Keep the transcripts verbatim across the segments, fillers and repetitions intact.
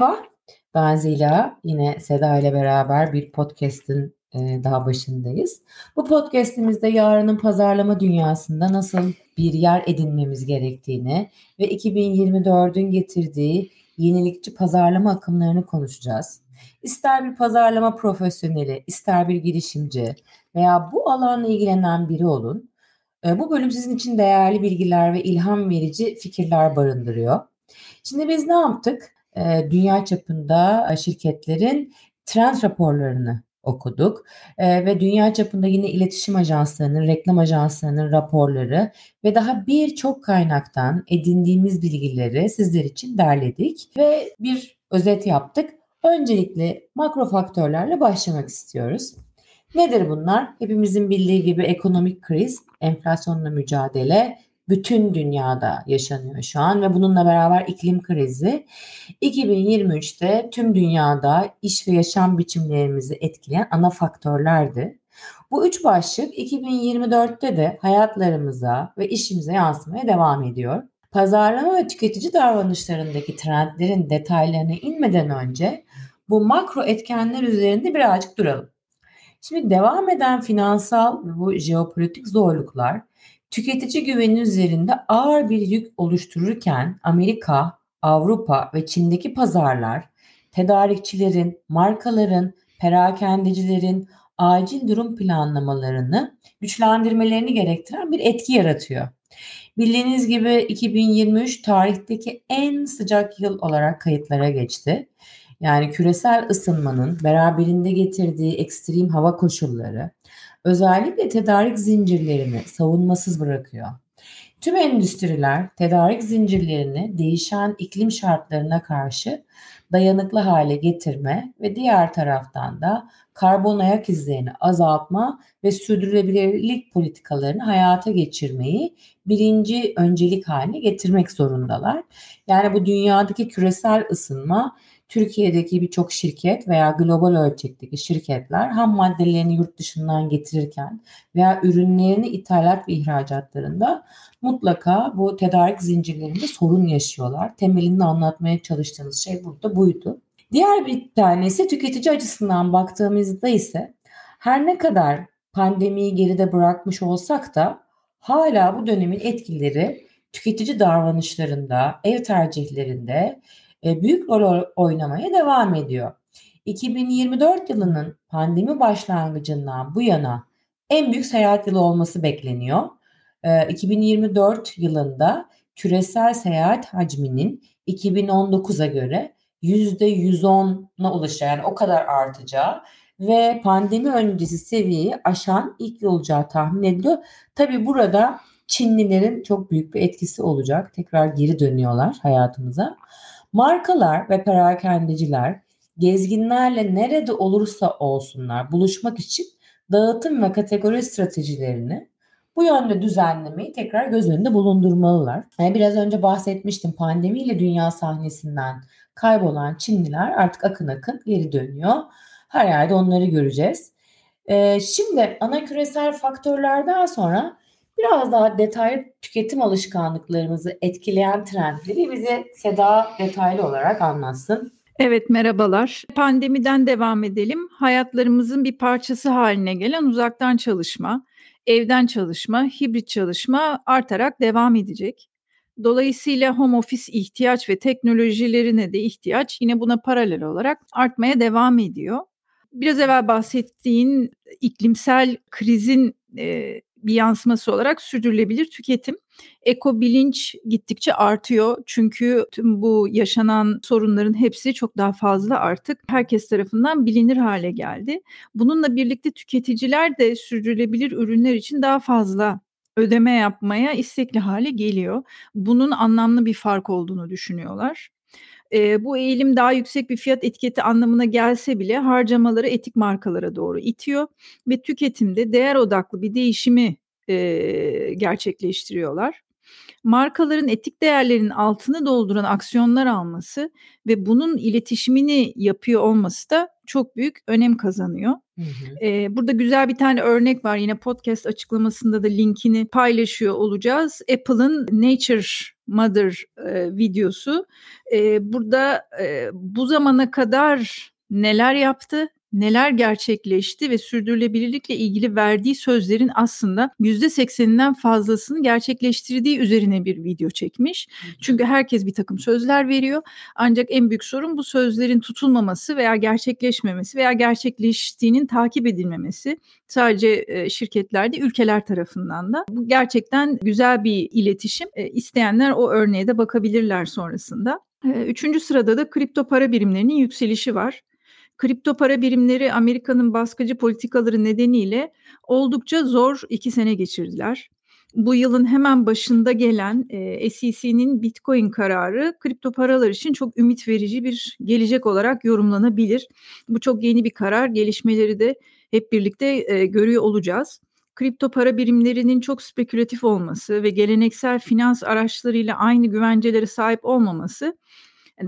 Merhaba, ben Zila. Yine Seda ile beraber bir podcast'in daha başındayız. Bu podcast'imizde yarının pazarlama dünyasında nasıl bir yer edinmemiz gerektiğini ve iki bin yirmi dördün getirdiği yenilikçi pazarlama akımlarını konuşacağız. İster bir pazarlama profesyoneli, ister bir girişimci veya bu alanla ilgilenen biri olun. Bu bölüm sizin için değerli bilgiler ve ilham verici fikirler barındırıyor. Şimdi biz ne yaptık? Dünya çapında şirketlerin trend raporlarını okuduk ve dünya çapında yine iletişim ajanslarının, reklam ajanslarının raporları ve daha birçok kaynaktan edindiğimiz bilgileri sizler için derledik ve bir özet yaptık. Öncelikle makro faktörlerle başlamak istiyoruz. Nedir bunlar? Hepimizin bildiği gibi ekonomik kriz, enflasyonla mücadele bütün dünyada yaşanıyor şu an ve bununla beraber iklim krizi iki bin yirmi üçte tüm dünyada iş ve yaşam biçimlerimizi etkileyen ana faktörlerdi. Bu üç başlık iki bin yirmi dörtte de hayatlarımıza ve işimize yansımaya devam ediyor. Pazarlama ve tüketici davranışlarındaki trendlerin detaylarına inmeden önce bu makro etkenler üzerinde birazcık duralım. Şimdi devam eden finansal ve bu jeopolitik zorluklar tüketici güveni üzerinde ağır bir yük oluştururken Amerika, Avrupa ve Çin'deki pazarlar tedarikçilerin, markaların, perakendecilerin acil durum planlamalarını güçlendirmelerini gerektiren bir etki yaratıyor. Bildiğiniz gibi iki bin yirmi üç tarihteki en sıcak yıl olarak kayıtlara geçti. Yani küresel ısınmanın beraberinde getirdiği ekstrem hava koşulları özellikle tedarik zincirlerini savunmasız bırakıyor. Tüm endüstriler tedarik zincirlerini değişen iklim şartlarına karşı dayanıklı hale getirme ve diğer taraftan da karbon ayak izlerini azaltma ve sürdürülebilirlik politikalarını hayata geçirmeyi birinci öncelik haline getirmek zorundalar. Yani bu dünyadaki küresel ısınma Türkiye'deki birçok şirket veya global ölçekteki şirketler ham maddelerini yurt dışından getirirken veya ürünlerini ithalat ve ihracatlarında mutlaka bu tedarik zincirlerinde sorun yaşıyorlar. Temelinde anlatmaya çalıştığımız şey burada buydu. Diğer bir tanesi tüketici açısından baktığımızda ise her ne kadar pandemiyi geride bırakmış olsak da hala bu dönemin etkileri tüketici davranışlarında, ev tercihlerinde büyük rol oynamaya devam ediyor. iki bin yirmi dört yılının pandemi başlangıcından bu yana en büyük seyahat yılı olması bekleniyor. iki bin yirmi dört yılında küresel seyahat hacminin iki bin on dokuza göre yüzde yüz ona ulaşacağı, yani o kadar artacağı ve pandemi öncesi seviyeyi aşan ilk yolcu tahmin ediliyor. Tabii burada Çinlilerin çok büyük bir etkisi olacak. Tekrar geri dönüyorlar hayatımıza. Markalar ve perakendeciler gezginlerle nerede olursa olsunlar buluşmak için dağıtım ve kategori stratejilerini bu yönde düzenlemeyi tekrar göz önünde bulundurmalılar. Yani biraz önce bahsetmiştim, pandemiyle dünya sahnesinden kaybolan Çinliler artık akın akın geri dönüyor. Her yerde onları göreceğiz. Ee, şimdi ana küresel faktörlerden sonra biraz daha detaylı tüketim alışkanlıklarımızı etkileyen trendleri bize Seda detaylı olarak anlatsın. Evet, merhabalar. Pandemiden devam edelim. Hayatlarımızın bir parçası haline gelen uzaktan çalışma, evden çalışma, hibrit çalışma artarak devam edecek. Dolayısıyla home office ihtiyaç ve teknolojilerine de ihtiyaç yine buna paralel olarak artmaya devam ediyor. Biraz evvel bahsettiğin iklimsel krizin e, bir yansıması olarak sürdürülebilir tüketim. Eko bilinç gittikçe artıyor. Çünkü tüm bu yaşanan sorunların hepsi çok daha fazla artık herkes tarafından bilinir hale geldi. Bununla birlikte tüketiciler de sürdürülebilir ürünler için daha fazla ödeme yapmaya istekli hale geliyor. Bunun anlamlı bir fark olduğunu düşünüyorlar. E, bu eğilim daha yüksek bir fiyat etiketi anlamına gelse bile harcamaları etik markalara doğru itiyor ve tüketimde değer odaklı bir değişimi e, gerçekleştiriyorlar. Markaların etik değerlerin altını dolduran aksiyonlar alması ve bunun iletişimini yapıyor olması da çok büyük önem kazanıyor. Hı hı. Ee, burada güzel bir tane örnek var. Yine podcast açıklamasında da linkini paylaşıyor olacağız. Apple'ın Nature Mother e, videosu. E, burada e, bu zamana kadar neler yaptı, neler gerçekleşti ve sürdürülebilirlikle ilgili verdiği sözlerin aslında yüzde sekseninden fazlasını gerçekleştirdiği üzerine bir video çekmiş. Çünkü herkes bir takım sözler veriyor. Ancak en büyük sorun bu sözlerin tutulmaması veya gerçekleşmemesi veya gerçekleştiğinin takip edilmemesi. Sadece şirketler değil, ülkeler tarafından da. Bu gerçekten güzel bir iletişim. İsteyenler o örneğe de bakabilirler sonrasında. Üçüncü sırada da kripto para birimlerinin yükselişi var. Kripto para birimleri Amerika'nın baskıcı politikaları nedeniyle oldukça zor iki sene geçirdiler. Bu yılın hemen başında gelen e, S E C'nin Bitcoin kararı kripto paralar için çok ümit verici bir gelecek olarak yorumlanabilir. Bu çok yeni bir karar. Gelişmeleri de hep birlikte e, görüyor olacağız. Kripto para birimlerinin çok spekülatif olması ve geleneksel finans araçlarıyla aynı güvencelere sahip olmaması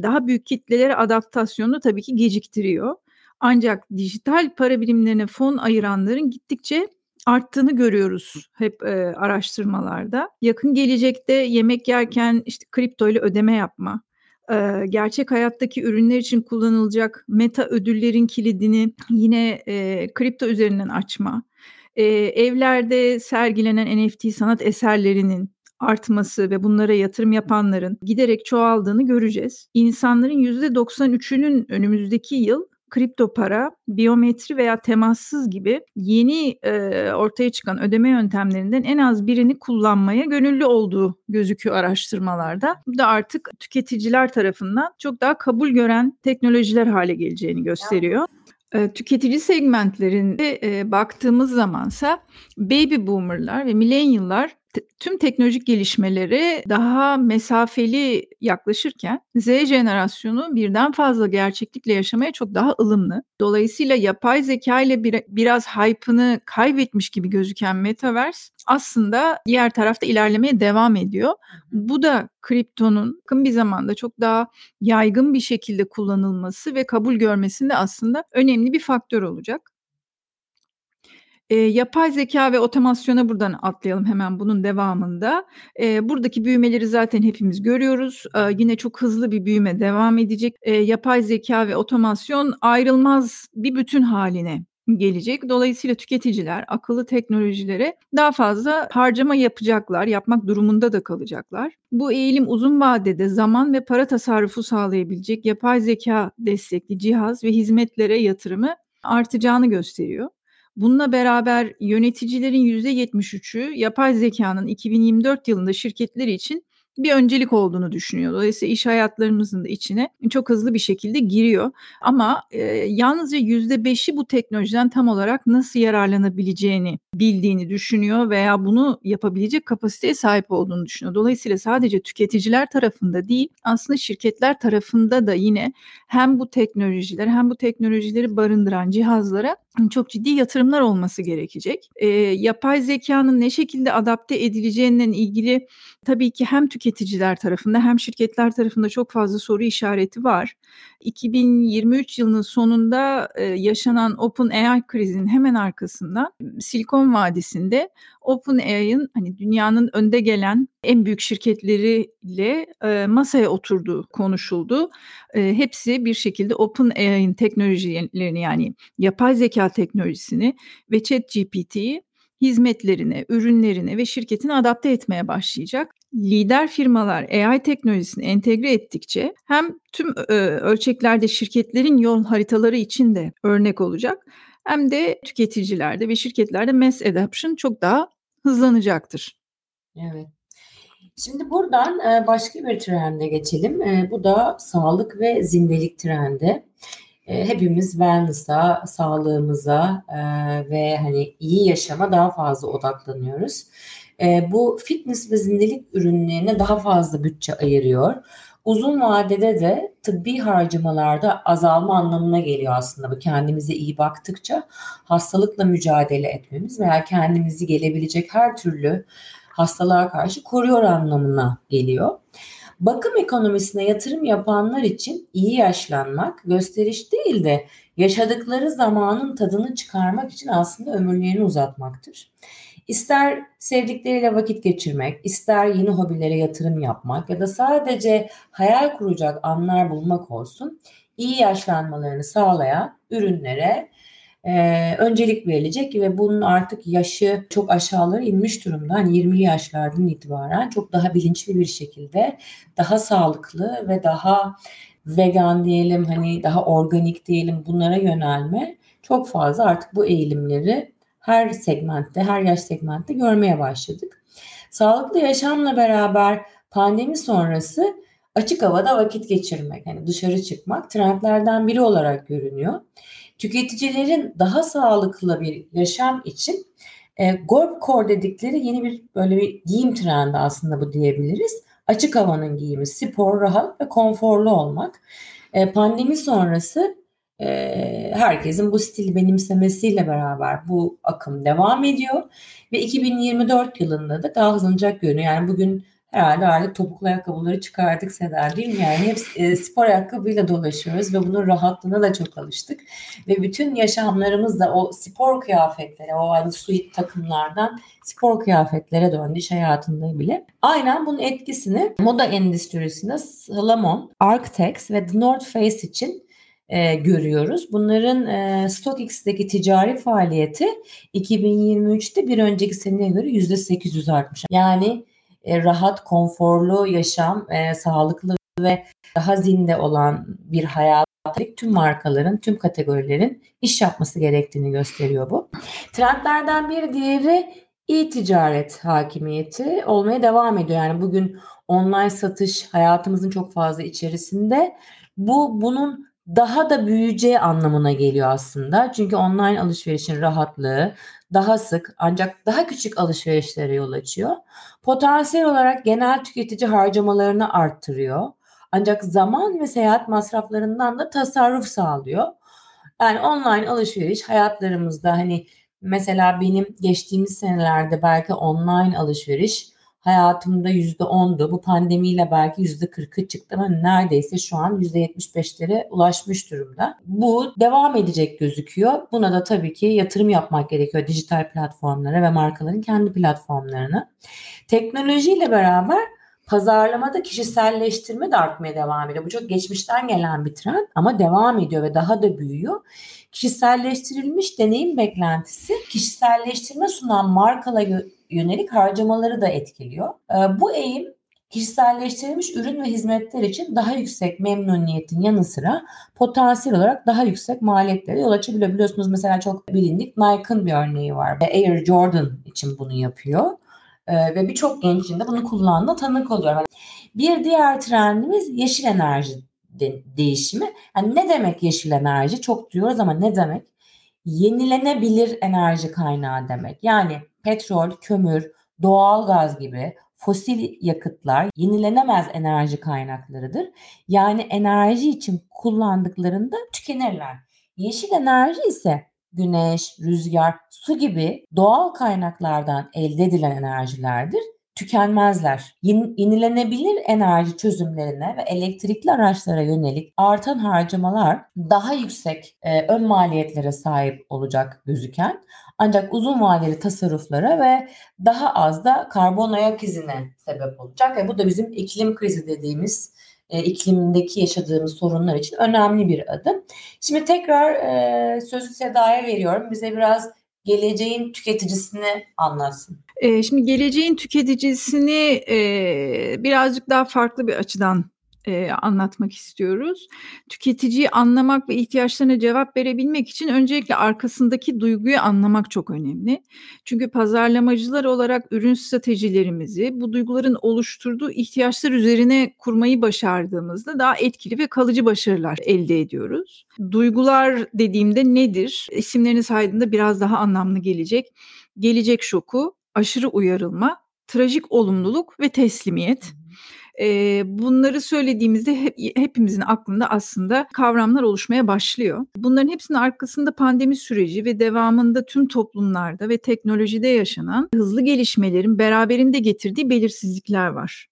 daha büyük kitlelere adaptasyonu tabii ki geciktiriyor. Ancak dijital para birimlerine fon ayıranların gittikçe arttığını görüyoruz hep e, araştırmalarda. Yakın gelecekte yemek yerken işte kripto ile ödeme yapma, e, gerçek hayattaki ürünler için kullanılacak meta ödüllerin kilidini yine e, kripto üzerinden açma, e, evlerde sergilenen N F T sanat eserlerinin artması ve bunlara yatırım yapanların giderek çoğaldığını göreceğiz. İnsanların yüzde doksan üçünün önümüzdeki yıl kripto para, biyometri veya temassız gibi yeni e, ortaya çıkan ödeme yöntemlerinden en az birini kullanmaya gönüllü olduğu gözüküyor araştırmalarda. Bu da artık tüketiciler tarafından çok daha kabul gören teknolojiler hale geleceğini gösteriyor. Ya. Tüketici segmentlerinde e, baktığımız zamansa baby boomerlar ve millennial'lar t- tüm teknolojik gelişmelere daha mesafeli yaklaşırken Z jenerasyonu birden fazla gerçeklikle yaşamaya çok daha ılımlı. Dolayısıyla yapay zeka ile bir, biraz hype'ını kaybetmiş gibi gözüken metaverse aslında diğer tarafta ilerlemeye devam ediyor. Bu da kriptonun yakın bir zamanda çok daha yaygın bir şekilde kullanılması ve kabul görmesinde aslında önemli bir faktör olacak. E, yapay zeka ve otomasyona buradan atlayalım hemen bunun devamında. E, buradaki büyümeleri zaten hepimiz görüyoruz. E, yine çok hızlı bir büyüme devam edecek. E, yapay zeka ve otomasyon ayrılmaz bir bütün haline gelecek. Dolayısıyla tüketiciler akıllı teknolojilere daha fazla harcama yapacaklar, yapmak durumunda da kalacaklar. Bu eğilim uzun vadede zaman ve para tasarrufu sağlayabilecek yapay zeka destekli cihaz ve hizmetlere yatırımı artacağını gösteriyor. Bununla beraber yöneticilerin yüzde yetmiş üçü yapay zekanın iki bin yirmi dört yılında şirketleri için bir öncelik olduğunu düşünüyor. Dolayısıyla iş hayatlarımızın da içine çok hızlı bir şekilde giriyor. Ama e, yalnızca yüzde beşi bu teknolojiden tam olarak nasıl yararlanabileceğini bildiğini düşünüyor veya bunu yapabilecek kapasiteye sahip olduğunu düşünüyor. Dolayısıyla sadece tüketiciler tarafında değil, aslında şirketler tarafında da yine hem bu teknolojiler hem bu teknolojileri barındıran cihazlara çok ciddi yatırımlar olması gerekecek. E, yapay zekanın ne şekilde adapte edileceğinle ilgili tabii ki hem tüketiciler tarafında hem şirketler tarafında çok fazla soru işareti var. iki bin yirmi üç yılının sonunda e, yaşanan OpenAI krizinin hemen arkasından Silikon Vadisi'nde OpenAI'ın hani dünyanın önde gelen en büyük şirketleriyle e, masaya oturduğu konuşuldu. E, hepsi bir şekilde OpenAI'ın teknolojilerini yani yapay zeka teknolojisini ve ChatGPT'yi hizmetlerine, ürünlerine ve şirketine adapte etmeye başlayacak. Lider firmalar A I teknolojisini entegre ettikçe hem tüm e, ölçeklerde şirketlerin yol haritaları için de örnek olacak hem de tüketicilerde ve şirketlerde mass adoption çok daha hızlanacaktır. Evet. Şimdi buradan e, başka bir trende geçelim. E, bu da sağlık ve zindelik trendi. Hepimiz wellness'a, sağlığımıza e, ve hani iyi yaşama daha fazla odaklanıyoruz. E, bu fitness ve zindelik ürünlerine daha fazla bütçe ayırıyor. Uzun vadede de tıbbi harcamalarda azalma anlamına geliyor aslında. Bu kendimize iyi baktıkça hastalıkla mücadele etmemiz veya kendimizi gelebilecek her türlü hastalığa karşı koruyor anlamına geliyor. Bakım ekonomisine yatırım yapanlar için iyi yaşlanmak gösteriş değil de yaşadıkları zamanın tadını çıkarmak için aslında ömürlerini uzatmaktır. İster sevdikleriyle vakit geçirmek, ister yeni hobilere yatırım yapmak ya da sadece hayal kuracak anlar bulmak olsun, iyi yaşlanmalarını sağlayan ürünlere e, öncelik verilecek ve bunun artık yaşı çok aşağılara inmiş durumda. Hani yirmili yaşlardan itibaren çok daha bilinçli bir şekilde, daha sağlıklı ve daha vegan diyelim, hani daha organik diyelim, bunlara yönelme çok fazla, artık bu eğilimleri her segmentte, her yaş segmentte görmeye başladık. Sağlıklı yaşamla beraber pandemi sonrası açık havada vakit geçirmek, yani dışarı çıkmak trendlerden biri olarak görünüyor. Tüketicilerin daha sağlıklı bir yaşam için e, Gorp Core dedikleri yeni bir böyle bir giyim trendi aslında bu diyebiliriz. Açık havanın giyimi, spor, rahat ve konforlu olmak. E, pandemi sonrası e, herkesin bu stil benimsemesiyle beraber bu akım devam ediyor. Ve iki bin yirmi dört yılında da daha hızlanacak görünüyor. Yani bugün herhalde artık topuklu ayakkabıları çıkardık Seda, değil mi? Yani hep e, spor ayakkabıyla dolaşıyoruz ve bunun rahatlığına da çok alıştık. Ve bütün yaşamlarımızda o spor kıyafetlere, o hani suit takımlardan spor kıyafetlere döndü iş hayatında bile. Aynen bunun etkisini moda endüstrisinde Salomon, Arc'teryx ve The North Face için E, görüyoruz. Bunların e, StockX'deki ticari faaliyeti iki bin yirmi üçte bir önceki seneye göre yüzde sekiz yüz artmış. Yani e, rahat, konforlu yaşam, e, sağlıklı ve daha zinde olan bir hayat tüm markaların, tüm kategorilerin iş yapması gerektiğini gösteriyor bu. Trendlerden bir diğeri e-ticaret hakimiyeti olmaya devam ediyor. Yani bugün online satış hayatımızın çok fazla içerisinde. Bu bunun daha da büyüyeceği anlamına geliyor aslında. Çünkü online alışverişin rahatlığı daha sık ancak daha küçük alışverişlere yol açıyor. Potansiyel olarak genel tüketici harcamalarını arttırıyor. Ancak zaman ve seyahat masraflarından da tasarruf sağlıyor. Yani online alışveriş hayatlarımızda, hani mesela benim geçtiğimiz senelerde belki online alışveriş hayatımda yüzde ondu. Bu pandemiyle belki yüzde kırka çıktı ama neredeyse şu an yüzde yetmiş beşlere ulaşmış durumda. Bu devam edecek gözüküyor. Buna da tabii ki yatırım yapmak gerekiyor dijital platformlara ve markaların kendi platformlarına. Teknolojiyle beraber pazarlamada kişiselleştirme de artmaya devam ediyor. Bu çok geçmişten gelen bir trend ama devam ediyor ve daha da büyüyor. Kişiselleştirilmiş deneyim beklentisi, kişiselleştirme sunan markalara yönelik harcamaları da etkiliyor. Bu eğim kişiselleştirilmiş ürün ve hizmetler için daha yüksek memnuniyetin yanı sıra potansiyel olarak daha yüksek maliyetlere yol açabiliyor. Biliyorsunuz mesela çok bilindik Nike'ın bir örneği var. Air Jordan için bunu yapıyor. Ve birçok gençin de bunu kullandığına tanık oluyor. Bir diğer trendimiz yeşil enerji değişimi. Yani ne demek yeşil enerji? Çok diyoruz ama ne demek? Yenilenebilir enerji kaynağı demek. Yani petrol, kömür, doğalgaz gibi fosil yakıtlar yenilenemez enerji kaynaklarıdır. Yani enerji için kullandıklarında tükenirler. Yeşil enerji ise güneş, rüzgar, su gibi doğal kaynaklardan elde edilen enerjilerdir. Tükenmezler. Yenilenebilir enerji çözümlerine ve elektrikli araçlara yönelik artan harcamalar daha yüksek e, ön maliyetlere sahip olacak gözüken, ancak uzun vadeli tasarruflara ve daha az da karbon ayak izine sebep olacak. Ve bu da bizim iklim krizi dediğimiz e, iklimdeki yaşadığımız sorunlar için önemli bir adım. Şimdi tekrar e, sözü Seda'ya veriyorum. Bize biraz geleceğin tüketicisini anlatsın. Ee, şimdi geleceğin tüketicisini e, birazcık daha farklı bir açıdan e, anlatmak istiyoruz. Tüketiciyi anlamak ve ihtiyaçlarına cevap verebilmek için öncelikle arkasındaki duyguyu anlamak çok önemli. Çünkü pazarlamacılar olarak ürün stratejilerimizi bu duyguların oluşturduğu ihtiyaçlar üzerine kurmayı başardığımızda daha etkili ve kalıcı başarılar elde ediyoruz. Duygular dediğimde nedir? İsimlerini saydığımda biraz daha anlamlı gelecek. Gelecek şoku, aşırı uyarılma, trajik olumluluk ve teslimiyet. Ee, bunları söylediğimizde hep, hepimizin aklında aslında kavramlar oluşmaya başlıyor. Bunların hepsinin arkasında pandemi süreci ve devamında tüm toplumlarda ve teknolojide yaşanan hızlı gelişmelerin beraberinde getirdiği belirsizlikler var.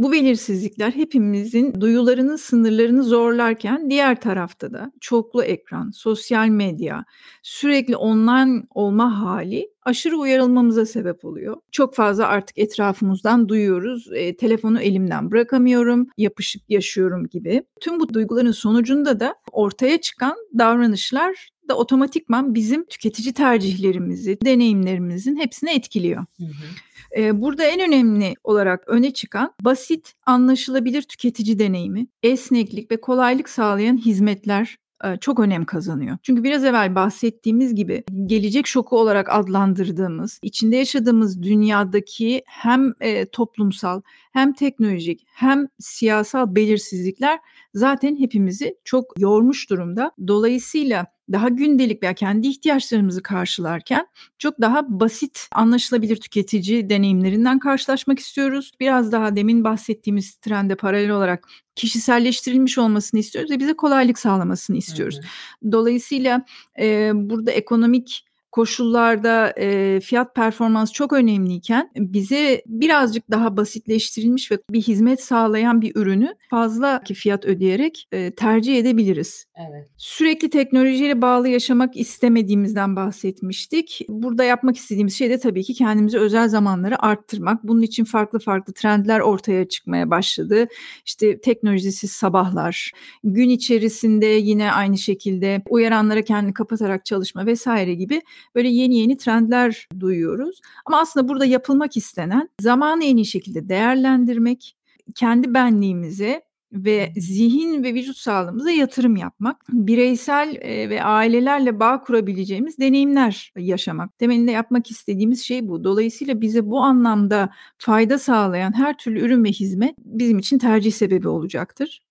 Bu belirsizlikler hepimizin duyularının sınırlarını zorlarken diğer tarafta da çoklu ekran, sosyal medya, sürekli online olma hali aşırı uyarılmamıza sebep oluyor. Çok fazla artık etrafımızdan duyuyoruz. E, telefonu elimden bırakamıyorum, yapışıp yaşıyorum gibi. Tüm bu duyguların sonucunda da ortaya çıkan davranışlar da otomatikman bizim tüketici tercihlerimizi, deneyimlerimizin hepsini etkiliyor. Hı hı. Burada en önemli olarak öne çıkan basit, anlaşılabilir tüketici deneyimi, esneklik ve kolaylık sağlayan hizmetler çok önem kazanıyor. Çünkü biraz evvel bahsettiğimiz gibi gelecek şoku olarak adlandırdığımız, içinde yaşadığımız dünyadaki hem toplumsal, hem teknolojik, hem siyasal belirsizlikler zaten hepimizi çok yormuş durumda. Dolayısıyla daha gündelik veya kendi ihtiyaçlarımızı karşılarken çok daha basit, anlaşılabilir tüketici deneyimlerinden karşılaşmak istiyoruz. Biraz daha demin bahsettiğimiz trende paralel olarak kişiselleştirilmiş olmasını istiyoruz ve bize kolaylık sağlamasını istiyoruz. Evet. Dolayısıyla e, burada ekonomik koşullarda e, fiyat performans çok önemliyken bize birazcık daha basitleştirilmiş ve bir hizmet sağlayan bir ürünü fazla fiyat ödeyerek e, tercih edebiliriz. Evet. Sürekli teknolojiyle bağlı yaşamak istemediğimizden bahsetmiştik. Burada yapmak istediğimiz şey de tabii ki kendimize özel zamanları arttırmak. Bunun için farklı farklı trendler ortaya çıkmaya başladı. İşte teknolojisiz sabahlar, gün içerisinde yine aynı şekilde uyaranlara kendini kapatarak çalışma vesaire gibi böyle yeni yeni trendler duyuyoruz. Ama aslında burada yapılmak istenen zamanı en iyi şekilde değerlendirmek, kendi benliğimize ve zihin ve vücut sağlığımıza yatırım yapmak, bireysel ve ailelerle bağ kurabileceğimiz deneyimler yaşamak. Temelinde yapmak istediğimiz şey bu. Dolayısıyla bize bu anlamda fayda sağlayan her türlü ürün ve hizmet bizim için tercih sebebi olacaktır.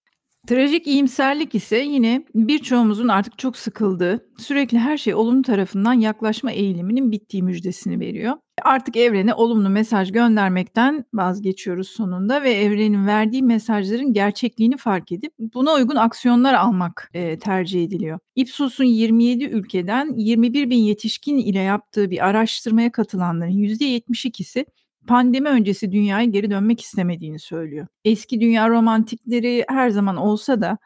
Trajik iyimserlik ise yine birçoğumuzun artık çok sıkıldığı, sürekli her şey olumlu tarafından yaklaşma eğiliminin bittiği müjdesini veriyor. Artık evrene olumlu mesaj göndermekten vazgeçiyoruz sonunda ve evrenin verdiği mesajların gerçekliğini fark edip buna uygun aksiyonlar almak e, tercih ediliyor. Ipsos'un yirmi yedi ülkeden yirmi bir bin yetişkin ile yaptığı bir araştırmaya katılanların yüzde yetmiş ikisi pandemi öncesi dünyaya geri dönmek istemediğini söylüyor. Eski dünya romantikleri her zaman olsa da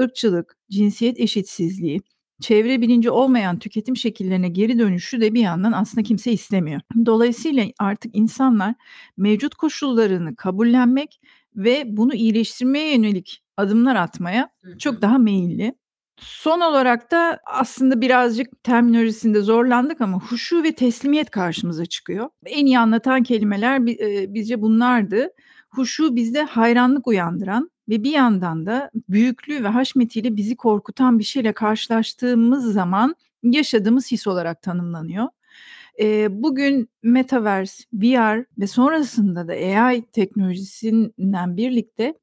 ırkçılık, cinsiyet eşitsizliği, çevre bilinci olmayan tüketim şekillerine geri dönüşü de bir yandan aslında kimse istemiyor. Dolayısıyla artık insanlar mevcut koşullarını kabullenmek ve bunu iyileştirmeye yönelik adımlar atmaya çok daha meyilli. Son olarak da aslında birazcık terminolojisinde zorlandık ama huşu ve teslimiyet karşımıza çıkıyor. En iyi anlatan kelimeler bizce bunlardı. Huşu bizde hayranlık uyandıran ve bir yandan da büyüklüğü ve haşmetiyle bizi korkutan bir şeyle karşılaştığımız zaman yaşadığımız his olarak tanımlanıyor. Bugün Metaverse, V R ve sonrasında da A I teknolojisinden birlikte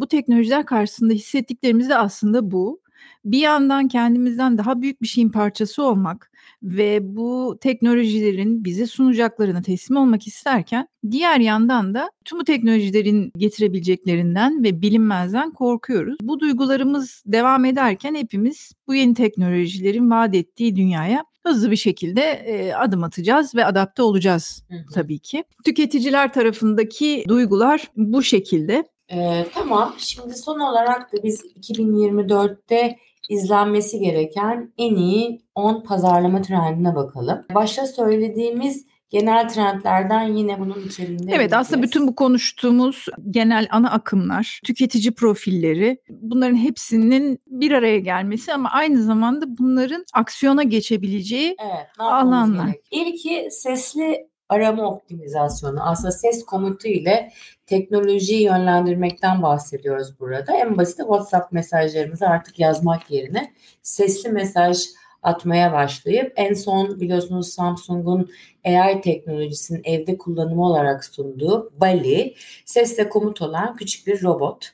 bu teknolojiler karşısında hissettiklerimiz de aslında bu. Bir yandan kendimizden daha büyük bir şeyin parçası olmak ve bu teknolojilerin bize sunacaklarına teslim olmak isterken diğer yandan da tüm bu teknolojilerin getirebileceklerinden ve bilinmezden korkuyoruz. Bu duygularımız devam ederken hepimiz bu yeni teknolojilerin vaat ettiği dünyaya hızlı bir şekilde e, adım atacağız ve adapte olacağız tabii ki. Tüketiciler tarafındaki duygular bu şekilde. Ee, tamam. Şimdi son olarak da biz iki bin yirmi dörtte izlenmesi gereken en iyi on pazarlama trendine bakalım. Başta söylediğimiz genel trendlerden yine bunun içeriğinde. Evet, aslında bütün bu konuştuğumuz genel ana akımlar, tüketici profilleri, bunların hepsinin bir araya gelmesi ama aynı zamanda bunların aksiyona geçebileceği evet, alanlar. İlki sesli arama optimizasyonu, aslında ses komutu ile teknolojiyi yönlendirmekten bahsediyoruz burada. En basiti WhatsApp mesajlarımızı artık yazmak yerine sesli mesaj atmaya başlayıp en son biliyorsunuz Samsung'un A I teknolojisinin evde kullanımı olarak sunduğu Bali, sesle komut olan küçük bir robot.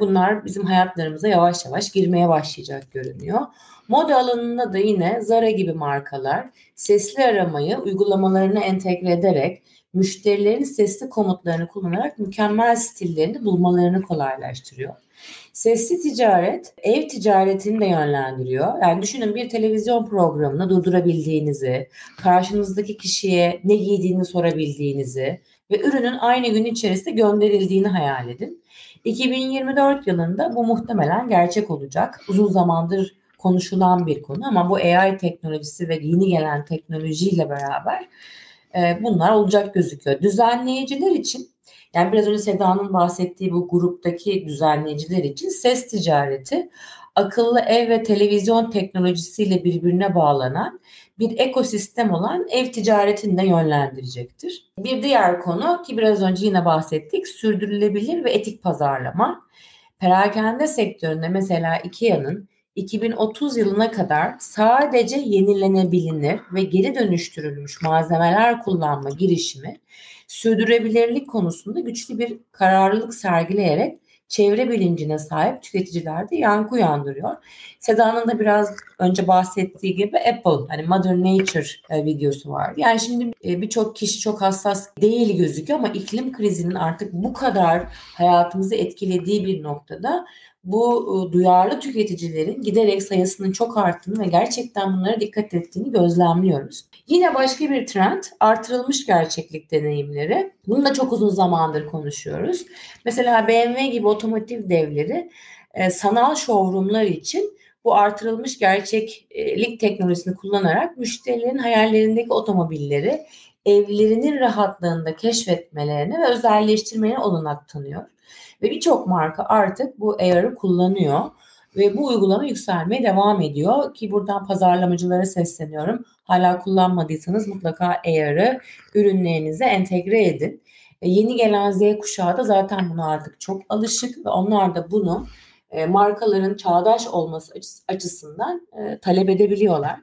Bunlar bizim hayatlarımıza yavaş yavaş girmeye başlayacak görünüyor. Moda alanında da yine Zara gibi markalar sesli aramayı uygulamalarına entegre ederek müşterilerin sesli komutlarını kullanarak mükemmel stillerini bulmalarını kolaylaştırıyor. Sesli ticaret, ev ticaretini de yönlendiriyor. Yani düşünün bir televizyon programını durdurabildiğinizi, karşınızdaki kişiye ne giydiğini sorabildiğinizi ve ürünün aynı gün içerisinde gönderildiğini hayal edin. iki bin yirmi dört yılında bu muhtemelen gerçek olacak. Uzun zamandır konuşulan bir konu ama bu A I teknolojisi ve yeni gelen teknolojiyle beraber e, bunlar olacak gözüküyor. Düzenleyiciler için, yani biraz önce Seda'nın bahsettiği bu gruptaki düzenleyiciler için ses ticareti akıllı ev ve televizyon teknolojisiyle birbirine bağlanan bir ekosistem olan ev ticaretini de yönlendirecektir. Bir diğer konu ki biraz önce yine bahsettik, sürdürülebilir ve etik pazarlama. Perakende sektöründe mesela IKEA'nın iki bin otuz yılına kadar sadece yenilenebilir ve geri dönüştürülmüş malzemeler kullanma girişimi sürdürülebilirlik konusunda güçlü bir kararlılık sergileyerek çevre bilincine sahip tüketicilerde yankı uyandırıyor. Seda'nın da biraz önce bahsettiği gibi Apple, hani Mother Nature videosu var. Yani şimdi birçok kişi çok hassas değil gözüküyor ama iklim krizinin artık bu kadar hayatımızı etkilediği bir noktada bu duyarlı tüketicilerin giderek sayısının çok arttığını ve gerçekten bunlara dikkat ettiğini gözlemliyoruz. Yine başka bir trend, artırılmış gerçeklik deneyimleri. Bunu da çok uzun zamandır konuşuyoruz. Mesela B M W gibi otomotiv devleri sanal showroomlar için bu artırılmış gerçeklik teknolojisini kullanarak müşterilerin hayallerindeki otomobilleri evlerinin rahatlığında keşfetmelerine ve özelleştirmelerine olanak tanıyor. Ve birçok marka artık bu A R'ı kullanıyor ve bu uygulama yükselmeye devam ediyor ki buradan pazarlamacılara sesleniyorum. Hala kullanmadıysanız mutlaka A R'ı ürünlerinize entegre edin. E, yeni gelen Z kuşağı da zaten buna artık çok alışık ve onlar da bunu e, markaların çağdaş olması açısından e, talep edebiliyorlar.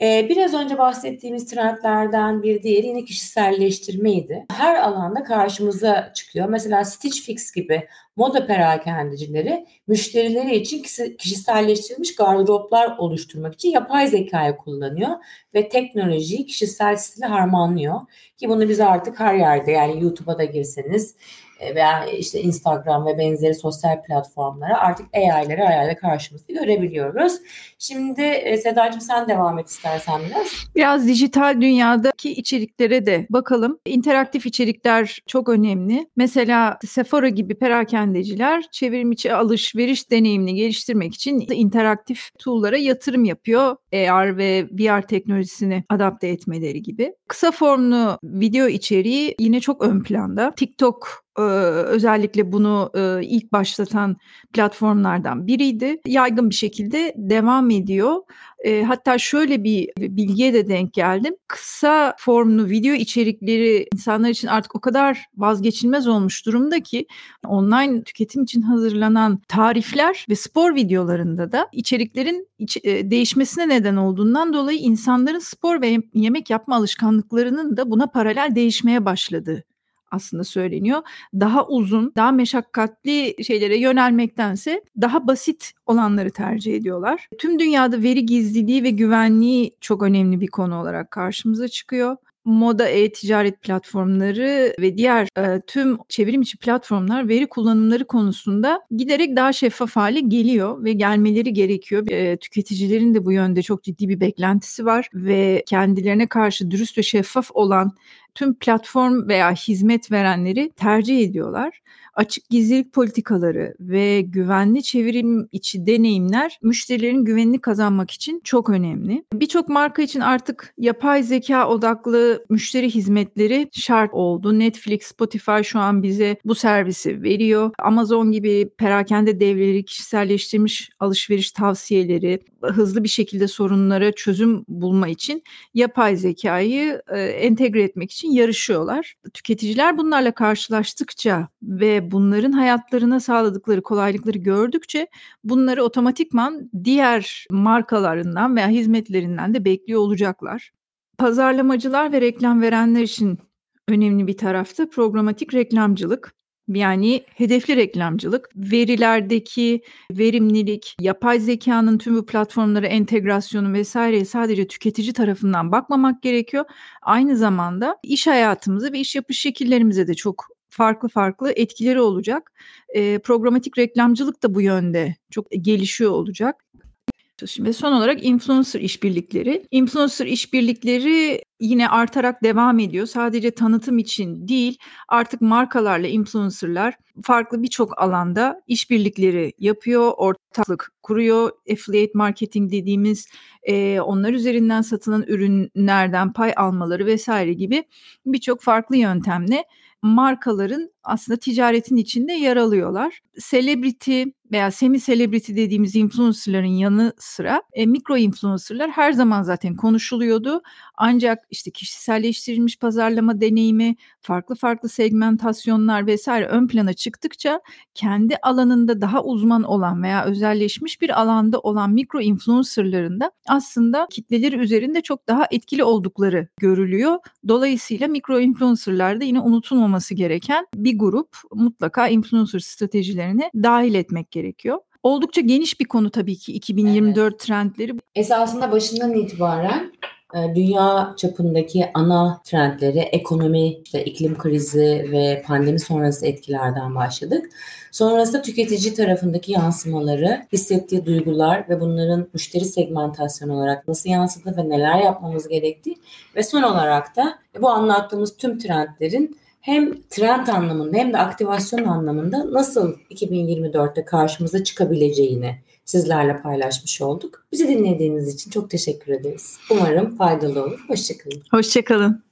E, biraz önce bahsettiğimiz trendlerden bir diğeri yine kişiselleştirmeydi. Her alanda karşımıza çıkıyor. Mesela Stitch Fix gibi moda perakendecileri müşterileri için kişiselleştirilmiş gardıroplar oluşturmak için yapay zekayı kullanıyor ve teknolojiyi kişisel stili harmanlıyor. Ki bunu biz artık her yerde, yani YouTube'a da girseniz veya işte Instagram ve benzeri sosyal platformlara artık A I'leri A I'lerle karşımızda görebiliyoruz. Şimdi Sedacığım sen devam et istersen biraz. Biraz dijital dünyadaki içeriklere de bakalım. İnteraktif içerikler çok önemli. Mesela Sephora gibi perakendeciler çevrimiçi alışveriş deneyimini geliştirmek için interaktif tool'lara yatırım yapıyor. A R ve V R teknolojisini adapte etmeleri gibi. Kısa formlu video içeriği yine çok ön planda. TikTok özellikle bunu ilk başlatan platformlardan biriydi. Yaygın bir şekilde devam ediyor. Hatta şöyle bir bilgiye de denk geldim. Kısa formlu video içerikleri insanlar için artık o kadar vazgeçilmez olmuş durumda ki online tüketim için hazırlanan tarifler ve spor videolarında da içeriklerin değişmesine neden olduğundan dolayı insanların spor ve yemek yapma alışkanlıklarının da buna paralel değişmeye başladığı aslında söyleniyor. Daha uzun, daha meşakkatli şeylere yönelmektense daha basit olanları tercih ediyorlar. Tüm dünyada veri gizliliği ve güvenliği çok önemli bir konu olarak karşımıza çıkıyor. Moda, e-ticaret platformları ve diğer e, tüm çevrimiçi platformlar veri kullanımları konusunda giderek daha şeffaf hale geliyor ve gelmeleri gerekiyor. E, tüketicilerin de bu yönde çok ciddi bir beklentisi var ve kendilerine karşı dürüst ve şeffaf olan tüm platform veya hizmet verenleri tercih ediyorlar. Açık gizlilik politikaları ve güvenli çevrim içi deneyimler müşterilerin güvenini kazanmak için çok önemli. Birçok marka için artık yapay zeka odaklı müşteri hizmetleri şart oldu. Netflix, Spotify şu an bize bu servisi veriyor. Amazon gibi perakende devleri kişiselleştirilmiş alışveriş tavsiyeleri hızlı bir şekilde sorunlara çözüm bulma için yapay zekayı e, entegre etmek için yarışıyorlar. Tüketiciler bunlarla karşılaştıkça ve bunların hayatlarına sağladıkları kolaylıkları gördükçe bunları otomatikman diğer markalarından veya hizmetlerinden de bekliyor olacaklar. Pazarlamacılar ve reklam verenler için önemli bir tarafta programatik reklamcılık. Yani hedefli reklamcılık, verilerdeki verimlilik, yapay zekanın tüm bu platformlara entegrasyonu vesaireye sadece tüketici tarafından bakmamak gerekiyor. Aynı zamanda iş hayatımıza ve iş yapış şekillerimize de çok farklı farklı etkileri olacak. E, programatik reklamcılık da bu yönde çok gelişiyor olacak. Şimdi son olarak influencer işbirlikleri. Influencer işbirlikleri yine artarak devam ediyor. Sadece tanıtım için değil, artık markalarla influencerlar farklı birçok alanda işbirlikleri yapıyor, ortaklık kuruyor. Affiliate marketing dediğimiz e, onlar üzerinden satılan ürünlerden pay almaları vesaire gibi birçok farklı yöntemle markaların aslında ticaretin içinde yer alıyorlar. Celebrity veya semi celebrity dediğimiz influencerların yanı sıra e, mikro influencerlar her zaman zaten konuşuluyordu. Ancak işte kişiselleştirilmiş pazarlama deneyimi, farklı farklı segmentasyonlar vesaire ön plana çıktıkça kendi alanında daha uzman olan veya özelleşmiş bir alanda olan mikro influencerların da aslında kitleleri üzerinde çok daha etkili oldukları görülüyor. Dolayısıyla mikro influencerlar da yine unutulmaması gereken bir grup, mutlaka influencer stratejilerine dahil etmek gerekiyor. Oldukça geniş bir konu tabii ki iki bin yirmi dört evet. Trendleri. Esasında başından itibaren dünya çapındaki ana trendleri ekonomi, işte iklim krizi ve pandemi sonrası etkilerden başladık. Sonrasında tüketici tarafındaki yansımaları, hissettiği duygular ve bunların müşteri segmentasyonu olarak nasıl yansıdı ve neler yapmamız gerektiği ve son olarak da bu anlattığımız tüm trendlerin hem trend anlamında hem de aktivasyon anlamında nasıl iki bin yirmi dörtte karşımıza çıkabileceğini sizlerle paylaşmış olduk. Bizi dinlediğiniz için çok teşekkür ederiz. Umarım faydalı olur. Hoşçakalın. Hoşçakalın.